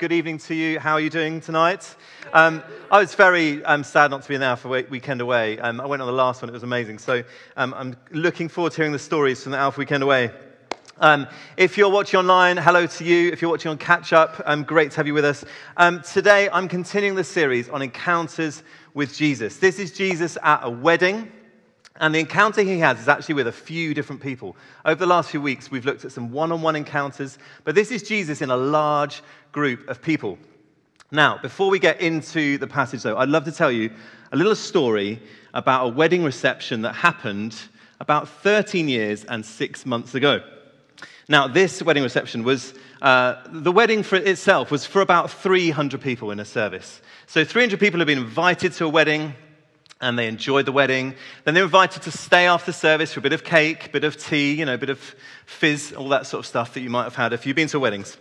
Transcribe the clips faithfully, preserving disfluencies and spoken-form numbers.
Good evening to you. How are you doing tonight? Um, I was very um, sad not to be there for a weekend away. Um, I went on the last one. It was amazing. So um, I'm looking forward to hearing the stories from the Alpha Weekend Away. Um, if you're watching online, hello to you. If you're watching on Catch Up, um, great to have you with us. Um, today, I'm continuing the series on encounters with Jesus. This is Jesus at a wedding. And the encounter he has is actually with a few different people. Over the last few weeks, we've looked at some one-on-one encounters, but this is Jesus in a large group of people. Now, before we get into the passage, though, I'd love to tell you a little story about a wedding reception that happened about thirteen years and six months ago. Now, this wedding reception was, uh, the wedding for itself was for about three hundred people in a service. So three hundred people had been invited to a wedding, and they enjoyed the wedding. Then they were invited to stay after service for a bit of cake, a bit of tea, you know, a bit of fizz, all that sort of stuff that you might have had if you've been to weddings.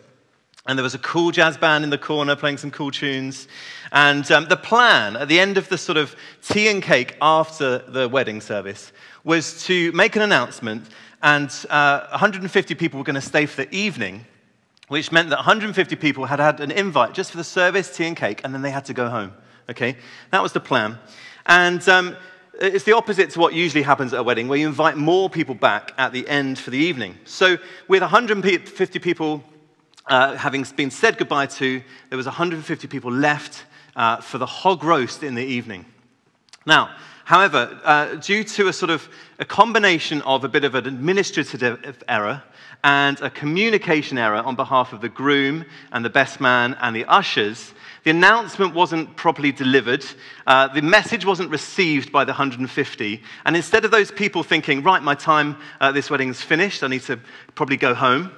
And there was a cool jazz band in the corner playing some cool tunes. And um, the plan at the end of the sort of tea and cake after the wedding service was to make an announcement, and uh, one hundred fifty people were going to stay for the evening, which meant that one hundred fifty people had had an invite just for the service, tea and cake, and then they had to go home. Okay, that was the plan. And um, it's the opposite to what usually happens at a wedding, where you invite more people back at the end for the evening. So with one hundred fifty people uh, having been said goodbye to, there was one hundred fifty people left uh, for the hog roast in the evening. Now, however, uh, due to a sort of a combination of a bit of an administrative error and a communication error on behalf of the groom and the best man and the ushers, the announcement wasn't properly delivered, uh, the message wasn't received by the one hundred fifty, and instead of those people thinking, right, my time at uh, this wedding is finished, I need to probably go home,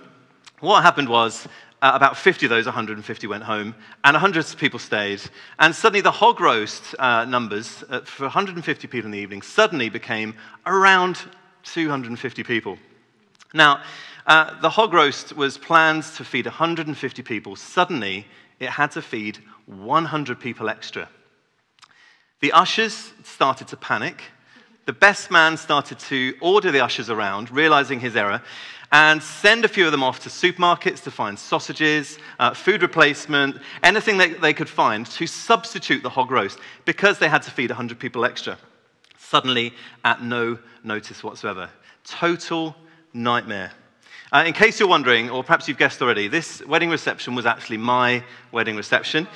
what happened was uh, about fifty of those one hundred fifty went home, and one hundred people stayed, and suddenly the hog roast uh, numbers uh, for one hundred fifty people in the evening suddenly became around two hundred fifty people. Now, uh, the hog roast was planned to feed one hundred fifty people. Suddenly, it had to feed one hundred people extra. The ushers started to panic. The best man started to order the ushers around, realizing his error, and send a few of them off to supermarkets to find sausages, uh, food replacement, anything that they could find to substitute the hog roast, because they had to feed one hundred people extra. Suddenly, at no notice whatsoever. Total nightmare. Uh, in case you're wondering, or perhaps you've guessed already, this wedding reception was actually my wedding reception.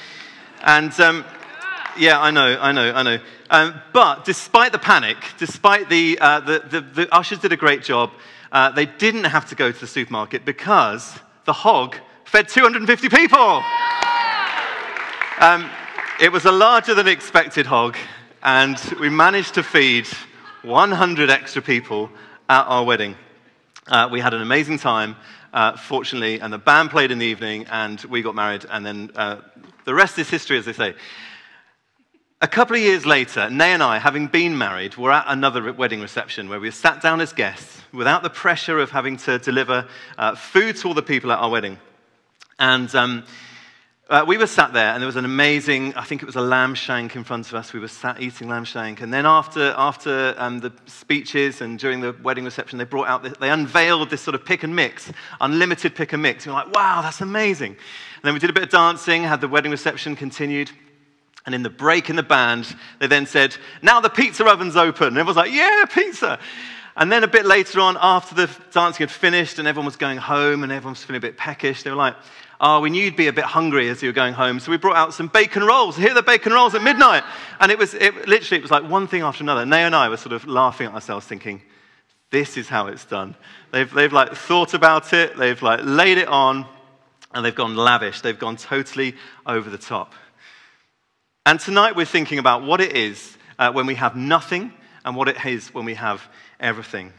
And, um, yeah, I know, I know, I know. Um, but despite the panic, despite the, uh, the, the, the ushers did a great job, uh, they didn't have to go to the supermarket because the hog fed two hundred fifty people. Um, it was a larger than expected hog, and we managed to feed one hundred extra people at our wedding. Uh, we had an amazing time, uh, fortunately, and the band played in the evening, and we got married, and then uh, the rest is history, as they say. A couple of years later, Nay and I, having been married, were at another wedding reception where we sat down as guests without the pressure of having to deliver uh, food to all the people at our wedding. And um, uh, we were sat there, and there was an amazing, I think it was a lamb shank in front of us. We were sat eating lamb shank, and then after, after um, the speeches and during the wedding reception, they brought out, this, they unveiled this sort of pick and mix, unlimited pick and mix. And we were like, wow, that's amazing. And then we did a bit of dancing, had the wedding reception continued. And in the break in the band, they then said, now the pizza oven's open. And everyone's like, yeah, pizza. And then a bit later on, after the dancing had finished and everyone was going home and everyone was feeling a bit peckish, they were like, oh, we knew you'd be a bit hungry as you were going home. So we brought out some bacon rolls. Here are the bacon rolls at midnight. And it was it, literally, it was like one thing after another. Nay and I were sort of laughing at ourselves thinking, this is how it's done. They've, they've like thought about it. They've like laid it on, and they've gone lavish. They've gone totally over the top. And tonight we're thinking about what it is uh, when we have nothing and what it is when we have everything.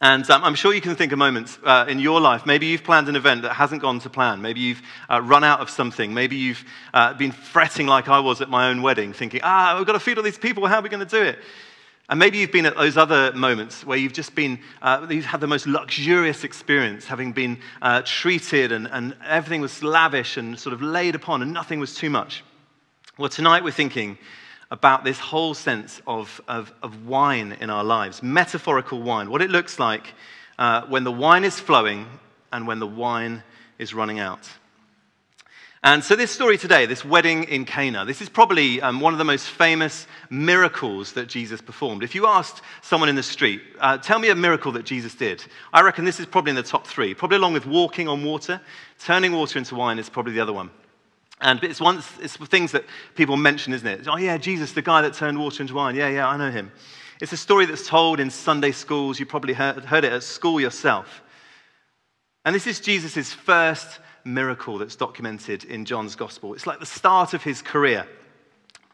And um, I'm sure you can think of moments uh, in your life. Maybe you've planned an event that hasn't gone to plan. Maybe you've uh, run out of something. Maybe you've uh, been fretting like I was at my own wedding, thinking, ah, we've got to feed all these people. How are we going to do it? And maybe you've been at those other moments where you've just been, uh, you've had the most luxurious experience, having been uh, treated and, and everything was lavish and sort of laid upon and nothing was too much. Well, tonight we're thinking about this whole sense of, of, of wine in our lives, metaphorical wine, what it looks like uh, when the wine is flowing and when the wine is running out. And so this story today, this wedding in Cana, this is probably um, one of the most famous miracles that Jesus performed. If you asked someone in the street, uh, tell me a miracle that Jesus did, I reckon this is probably in the top three, probably along with walking on water. Turning water into wine is probably the other one. And it's one, it's things that people mention, isn't it? Oh yeah, Jesus, the guy that turned water into wine. Yeah, yeah, I know him. It's a story that's told in Sunday schools. You probably heard, heard it at school yourself. And this is Jesus' first miracle that's documented in John's Gospel. It's like the start of his career.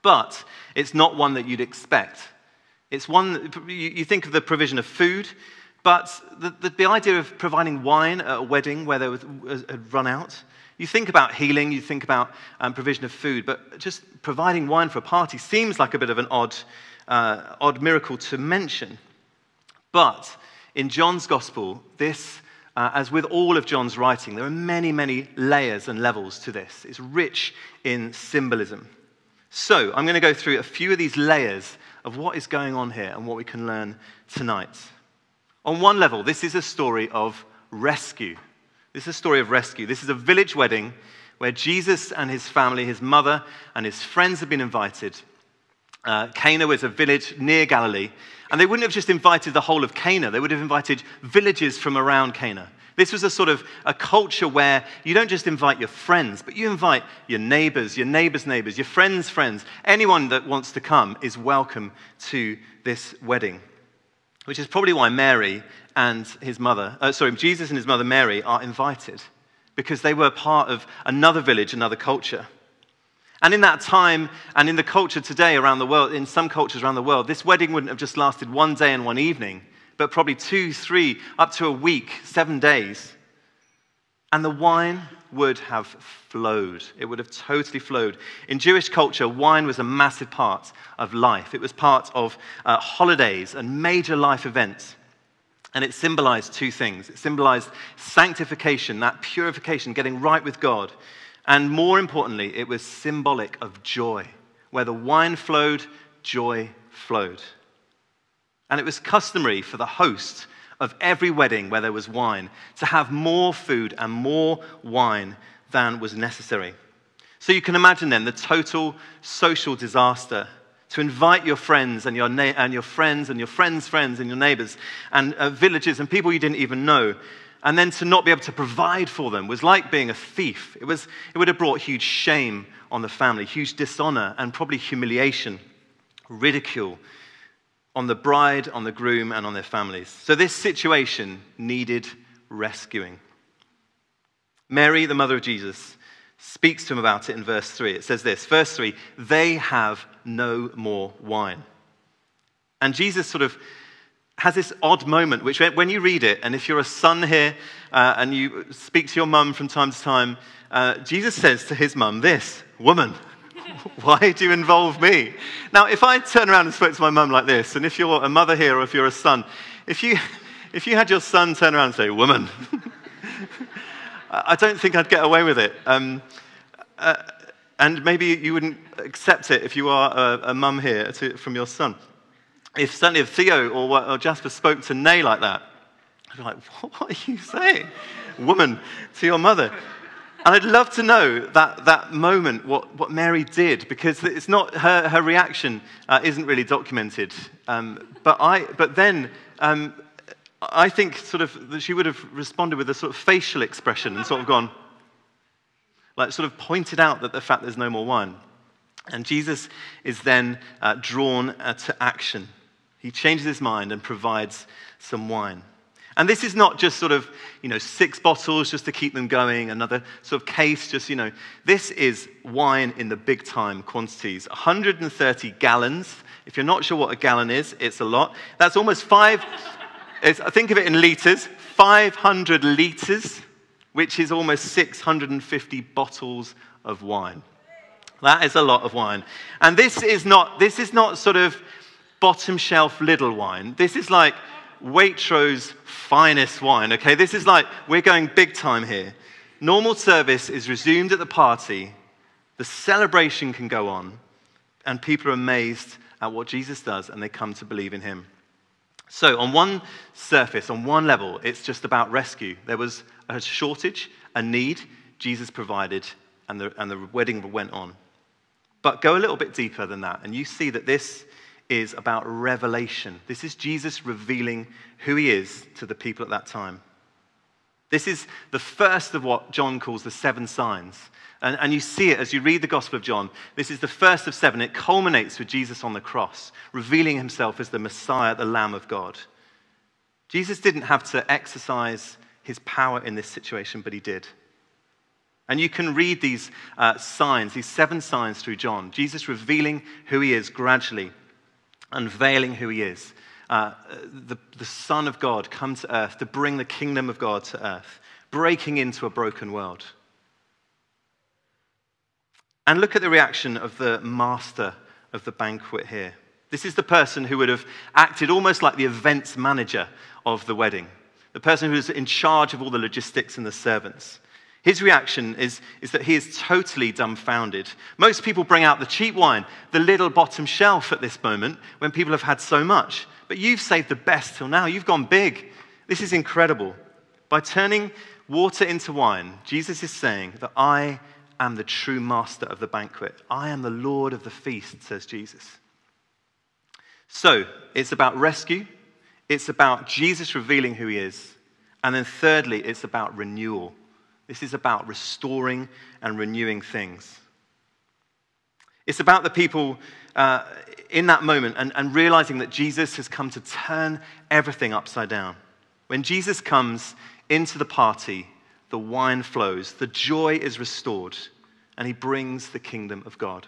But it's not one that you'd expect. It's one, that you think of the provision of food, but the, the, the idea of providing wine at a wedding where there was, had run out, you think about healing, you think about um, provision of food, but just providing wine for a party seems like a bit of an odd, uh, odd miracle to mention. But in John's Gospel, this, uh, as with all of John's writing, there are many, many layers and levels to this. It's rich in symbolism. So I'm going to go through a few of these layers of what is going on here and what we can learn tonight. On one level, this is a story of rescue. This is a story of rescue. This is a village wedding where Jesus and his family, his mother and his friends have been invited. Uh, Cana was a village near Galilee, and they wouldn't have just invited the whole of Cana. They would have invited villages from around Cana. This was a sort of a culture where you don't just invite your friends, but you invite your neighbors, your neighbors' neighbors, your friends' friends. Anyone that wants to come is welcome to this wedding, which is probably why Mary and his mother, uh, sorry, Jesus and his mother Mary are invited, because they were part of another village, another culture. And in that time, and in the culture today around the world, in some cultures around the world, this wedding wouldn't have just lasted one day and one evening, but probably two, three, up to a week, seven days. And the wine would have flowed. It would have totally flowed. In Jewish culture, wine was a massive part of life. It was part of uh, holidays and major life events. And it symbolized two things. It symbolized sanctification, that purification, getting right with God. And more importantly, it was symbolic of joy. Where the wine flowed, joy flowed. And it was customary for the host of every wedding where there was wine to have more food and more wine than was necessary. So you can imagine then the total social disaster to invite your friends and your, na- and your friends and your friends' friends and your neighbors and uh, villages and people you didn't even know, and then to not be able to provide for them was like being a thief. It, was, it would have brought huge shame on the family, huge dishonor and probably humiliation, ridicule on the bride, on the groom, and on their families. So this situation needed rescuing. Mary, the mother of Jesus, speaks to him about it in verse three. It says this, verse three, they have no more wine. And Jesus sort of has this odd moment, which when you read it, and if you're a son here, uh, and you speak to your mum from time to time, uh, Jesus says to his mum this, woman, why do you involve me? Now, if I turn around and spoke to my mum like this, and if you're a mother here or if you're a son, if you, if you had your son turn around and say, woman, I don't think I'd get away with it. Um, uh, and maybe you wouldn't accept it if you are a, a mum here to, from your son. If certainly if Theo or, or Jasper spoke to Nay like that, I'd be like, what, what are you saying, woman, to your mother? And I'd love to know that, that moment, what, what Mary did, because it's not her, her reaction uh, isn't really documented. Um, but, I, but then um, I think sort of that she would have responded with a sort of facial expression and sort of gone, like sort of pointed out that the fact there's no more wine. And Jesus is then uh, drawn uh, to action. He changes his mind and provides some wine. And this is not just sort of, you know, six bottles just to keep them going, another sort of case just, you know. This is wine in the big time quantities, one hundred thirty gallons. If you're not sure what a gallon is, it's a lot. That's almost five, it's, think of it in litres, five hundred litres, which is almost six hundred fifty bottles of wine. That is a lot of wine. And this is not, this is not sort of bottom shelf Lidl wine. This is like Waitrose finest wine, okay? This is like, we're going big time here. Normal service is resumed at the party. The celebration can go on. And people are amazed at what Jesus does, and they come to believe in him. So on one surface, on one level, it's just about rescue. There was a shortage, a need. Jesus provided and the, and the wedding went on. But go a little bit deeper than that, and you see that this is about revelation. This is Jesus revealing who he is to the people at that time. This is the first of what John calls the seven signs. And, and you see it as you read the Gospel of John. This is the first of seven. It culminates with Jesus on the cross, revealing himself as the Messiah, the Lamb of God. Jesus didn't have to exercise his power in this situation, but he did. And you can read these uh, signs, these seven signs through John. Jesus revealing who he is gradually, unveiling who he is. Uh, the, the Son of God come to earth to bring the kingdom of God to earth, breaking into a broken world. And look at the reaction of the master of the banquet here. This is the person who would have acted almost like the events manager of the wedding, the person who is in charge of all the logistics and the servants. His reaction is, is that he is totally dumbfounded. Most people bring out the cheap wine, the little bottom shelf at this moment, when people have had so much. But you've saved the best till now. You've gone big. This is incredible. By turning water into wine, Jesus is saying that I am the true master of the banquet. I am the Lord of the feast, says Jesus. So it's about rescue. It's about Jesus revealing who he is. And then thirdly, it's about renewal. This is about restoring and renewing things. It's about the people uh, in that moment and, and realizing that Jesus has come to turn everything upside down. When Jesus comes into the party, the wine flows, the joy is restored, and he brings the kingdom of God.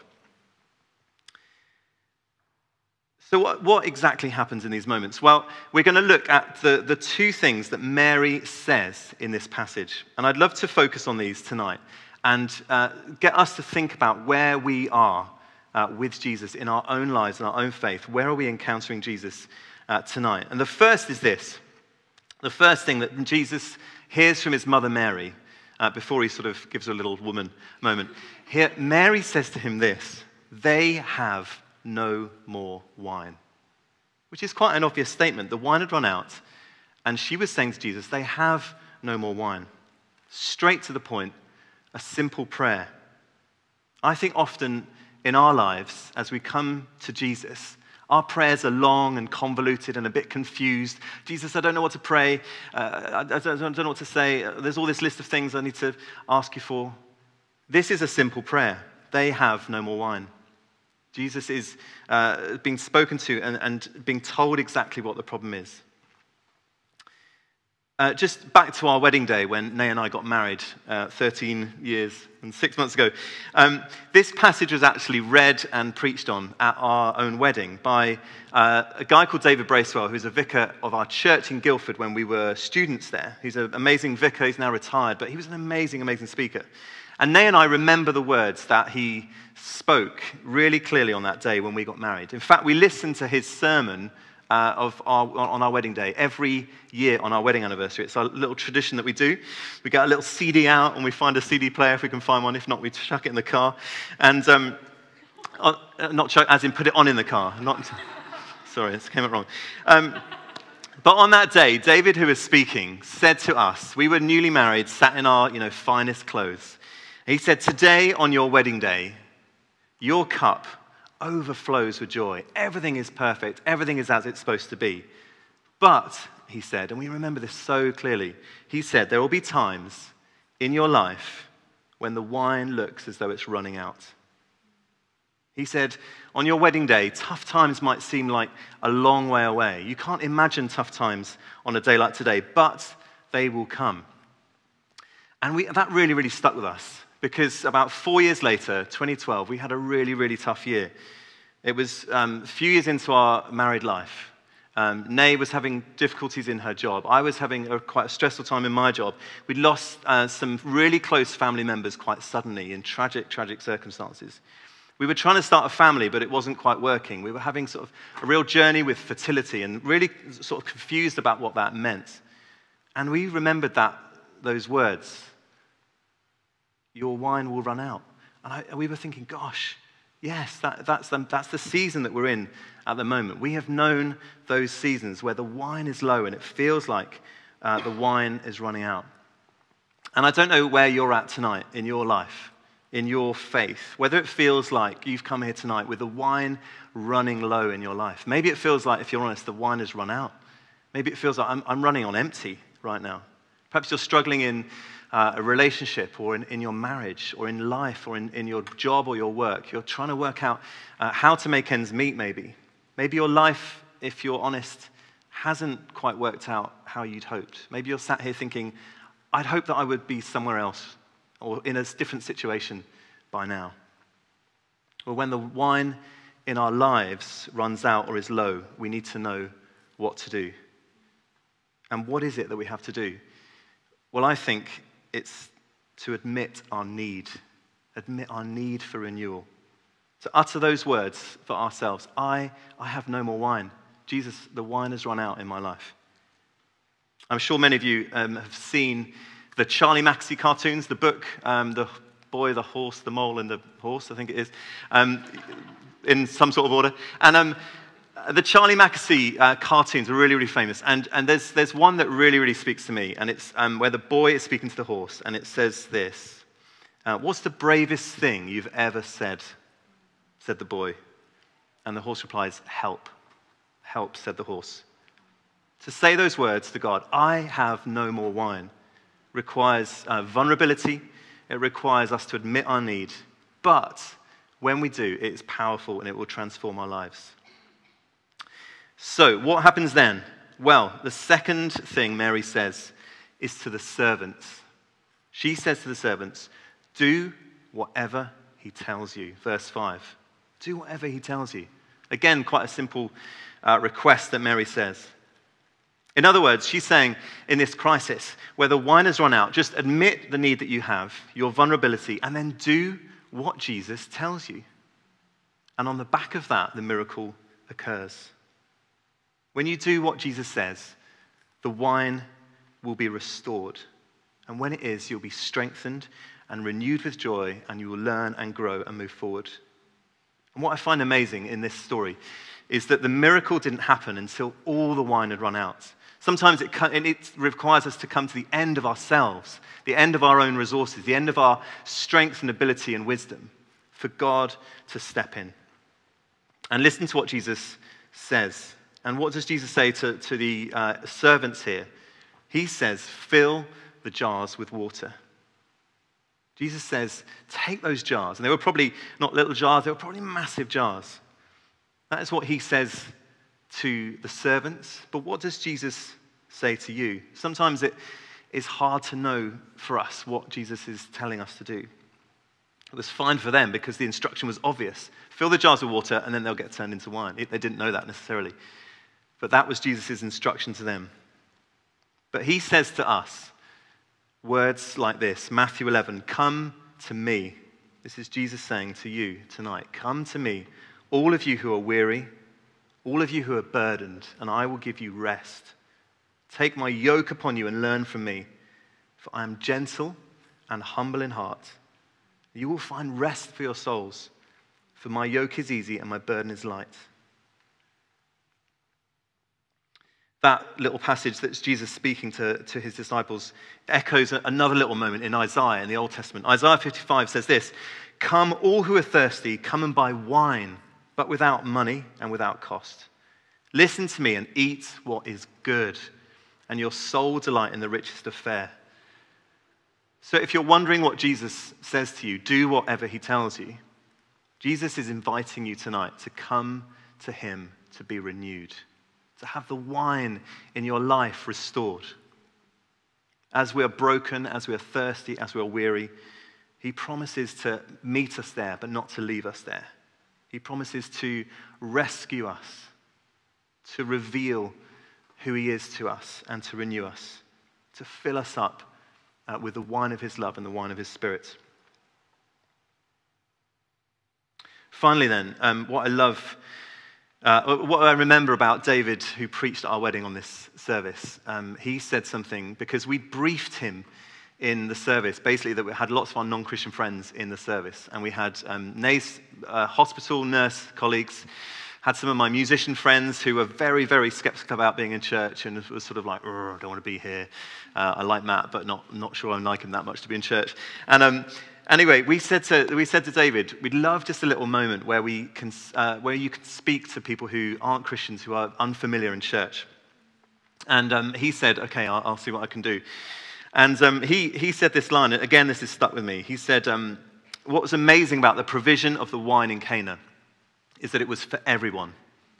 So what, what exactly happens in these moments? Well, we're going to look at the, the two things that Mary says in this passage. And I'd love to focus on these tonight and uh, get us to think about where we are uh, with Jesus in our own lives, in our own faith. Where are we encountering Jesus uh, tonight? And the first is this. The first thing that Jesus hears from his mother Mary, uh, before he sort of gives her a little woman moment. Here, Mary says to him this, "They have no more wine," which is quite an obvious statement. The wine had run out, and she was saying to Jesus, "They have no more wine." Straight to the point, a simple prayer. I think often in our lives, as we come to Jesus, our prayers are long and convoluted and a bit confused. "Jesus, I don't know what to pray. Uh, I don't know what to say. There's all this list of things I need to ask you for." This is a simple prayer. They have no more wine. Jesus is uh, being spoken to and, and being told exactly what the problem is. Uh, just back to our wedding day when Nay and I got married uh, thirteen years and six months ago. Um, this passage was actually read and preached on at our own wedding by uh, a guy called David Bracewell, who's a vicar of our church in Guildford when we were students there. He's an amazing vicar. He's now retired, but he was an amazing, amazing speaker. And Nay and I remember the words that he spoke really clearly on that day when we got married. In fact, we listened to his sermon uh, of our, on our wedding day every year on our wedding anniversary. It's our little tradition that we do. We get a little C D out and we find a C D player if we can find one. If not, we chuck it in the car. And um, not chuck, as in put it on in the car. Not, sorry, this came out wrong. Um, But on that day, David, who was speaking, said to us, we were newly married, sat in our you know, finest clothes. He said, "Today, on your wedding day, your cup overflows with joy. Everything is perfect. Everything is as it's supposed to be." But, he said, and we remember this so clearly, he said, "There will be times in your life when the wine looks as though it's running out." He said, on your wedding day, tough times might seem like a long way away. You can't imagine tough times on a day like today, but they will come. And we, that really, really stuck with us. Because about four years later, twenty twelve, we had a really, really tough year. It was um, a few years into our married life. Um, Nay was having difficulties in her job. I was having a, quite a stressful time in my job. We'd lost uh, some really close family members quite suddenly in tragic, tragic circumstances. We were trying to start a family, but it wasn't quite working. We were having sort of a real journey with fertility and really sort of confused about what that meant. And we remembered that, those words. Your wine will run out. And, I, and we were thinking, gosh, yes, that, that's, the, that's the season that we're in at the moment. We have known those seasons where the wine is low and it feels like uh, the wine is running out. And I don't know where you're at tonight in your life. in your faith, whether it feels like you've come here tonight with the wine running low in your life. Maybe it feels like, if you're honest, the wine has run out. Maybe it feels like I'm, I'm running on empty right now. Perhaps you're struggling in uh, a relationship or in, in your marriage or in life or in, in your job or your work. You're trying to work out uh, how to make ends meet, maybe. Maybe your life, if you're honest, hasn't quite worked out how you'd hoped. Maybe you're sat here thinking, I'd hope that I would be somewhere else or in a different situation by now. Well, when the wine in our lives runs out or is low, we need to know what to do. And what is it that we have to do? Well, I think it's to admit our need, admit our need for renewal, to utter those words for ourselves. I, I have no more wine. Jesus, the wine has run out in my life. I'm sure many of you um, have seen the Charlie Mackesy cartoons, the book, um, The Boy, the Horse, the Mole, and the Horse, I think it is, um, in some sort of order. And um, the Charlie Mackesy uh, cartoons are really, really famous. And, and there's, there's one that really, really speaks to me, and it's um, where the boy is speaking to the horse, and it says this. Uh, what's the bravest thing you've ever said, said the boy? And the horse replies, help. Help, said the horse. To say those words to God, I have no more wine, requires uh, vulnerability. It requires us to admit our need. But when we do, it is powerful and it will transform our lives. So what happens then? Well, the second thing Mary says is to the servants. She says to the servants, do whatever he tells you. Verse five, do whatever he tells you. Again, quite a simple uh, request that Mary says. In other words, she's saying in this crisis where the wine has run out, just admit the need that you have, your vulnerability, and then do what Jesus tells you. And on the back of that, the miracle occurs. When you do what Jesus says, the wine will be restored. And when it is, you'll be strengthened and renewed with joy, and you will learn and grow and move forward. And what I find amazing in this story is that the miracle didn't happen until all the wine had run out. Sometimes it, it requires us to come to the end of ourselves, the end of our own resources, the end of our strength and ability and wisdom, for God to step in. And listen to what Jesus says. And what does Jesus say to, to the uh, servants here? He says, fill the jars with water. Jesus says, take those jars. And they were probably not little jars, they were probably massive jars. That is what he says to the servants. But what does Jesus say to you? Sometimes it is hard to know for us what Jesus is telling us to do. It was fine for them because the instruction was obvious. Fill the jars with water and then they'll get turned into wine. They didn't know that necessarily. But that was Jesus' instruction to them. But he says to us words like this, Matthew eleven, come to me. This is Jesus saying to you tonight, come to me. All of you who are weary, all of you who are burdened, and I will give you rest. Take my yoke upon you and learn from me, for I am gentle and humble in heart. You will find rest for your souls, for my yoke is easy and my burden is light. That little passage that's Jesus speaking to, to his disciples echoes another little moment in Isaiah in the Old Testament. Isaiah fifty-five says this, come all who are thirsty, come and buy wine, but without money and without cost. Listen to me and eat what is good, and your soul delight in the richest of fare. So if you're wondering what Jesus says to you, do whatever he tells you. Jesus is inviting you tonight to come to him to be renewed, to have the wine in your life restored. As we are broken, as we are thirsty, as we are weary, he promises to meet us there, but not to leave us there. He promises to rescue us, to reveal who he is to us and to renew us, to fill us up uh, with the wine of his love and the wine of his spirit. Finally then, um, what I love, uh, what I remember about David who preached at our wedding on this service, um, he said something because we briefed him in the service, basically that we had lots of our non-Christian friends in the service, and we had um, N A C E uh, hospital nurse colleagues, had some of my musician friends who were very, very skeptical about being in church, and was sort of like, oh, I don't want to be here. Uh, I like Matt, but not, not sure I like him that much to be in church. And um, Anyway, we said to, we said to David, we'd love just a little moment where, we can, uh, where you can speak to people who aren't Christians, who are unfamiliar in church. And um, he said, okay, I'll, I'll see what I can do. And um, he, he said this line, and again, this is stuck with me. He said, um, what was amazing about the provision of the wine in Cana is that it was for everyone.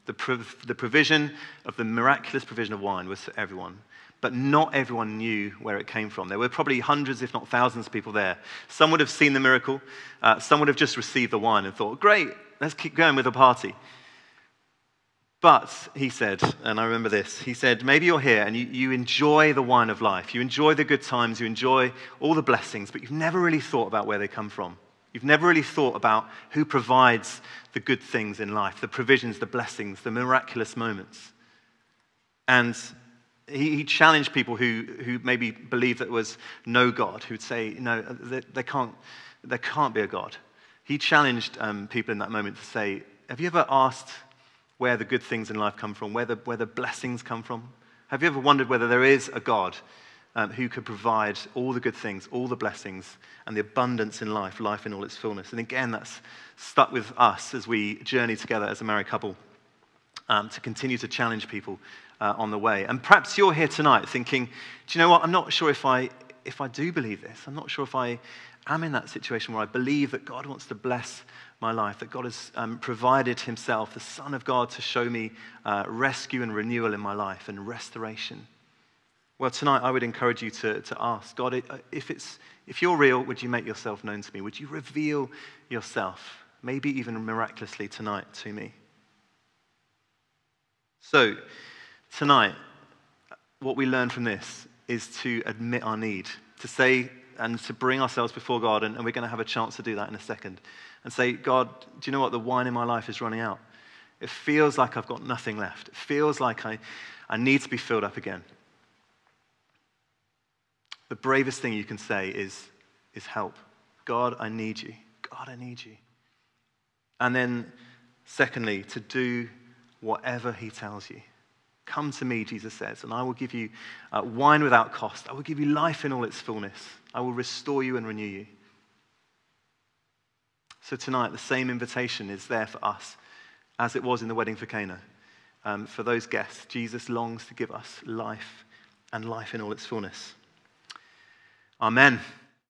The, prov the provision of the miraculous provision of wine was for everyone. But not everyone knew where it came from. There were probably hundreds, if not thousands of people there. Some would have seen the miracle. Uh, some would have just received the wine and thought, great, let's keep going with the party. But, he said, and I remember this, he said, maybe you're here and you, you enjoy the wine of life. You enjoy the good times. You enjoy all the blessings, but you've never really thought about where they come from. You've never really thought about who provides the good things in life, the provisions, the blessings, the miraculous moments. And He, he challenged people who, who maybe believed that there was no God, who'd say, no, there, there, can't, there can't be a God. He challenged um, people in that moment to say, have you ever asked where the good things in life come from, where the, where the blessings come from? Have you ever wondered whether there is a God um, who could provide all the good things, all the blessings, and the abundance in life, life in all its fullness? And again, that's stuck with us as we journey together as a married couple um, to continue to challenge people Uh, on the way. And perhaps you're here tonight thinking, do you know what, I'm not sure if I, if I do believe this. I'm not sure if I am in that situation where I believe that God wants to bless my life, that God has um, provided himself, the Son of God, to show me uh, rescue and renewal in my life and restoration. Well, tonight I would encourage you to, to ask, God, if, it's, if you're real, would you make yourself known to me? Would you reveal yourself, maybe even miraculously tonight, to me? So, tonight, what we learn from this is to admit our need, to say and to bring ourselves before God, and, and we're going to have a chance to do that in a second, and say, God, do you know what? The wine in my life is running out. It feels like I've got nothing left. It feels like I, I need to be filled up again. The bravest thing you can say is, is help. God, I need you. God, I need you. And then, secondly, to do whatever he tells you. Come to me, Jesus says, and I will give you uh, wine without cost. I will give you life in all its fullness. I will restore you and renew you. So tonight, the same invitation is there for us as it was in the wedding for Cana. Um, for those guests, Jesus longs to give us life and life in all its fullness. Amen.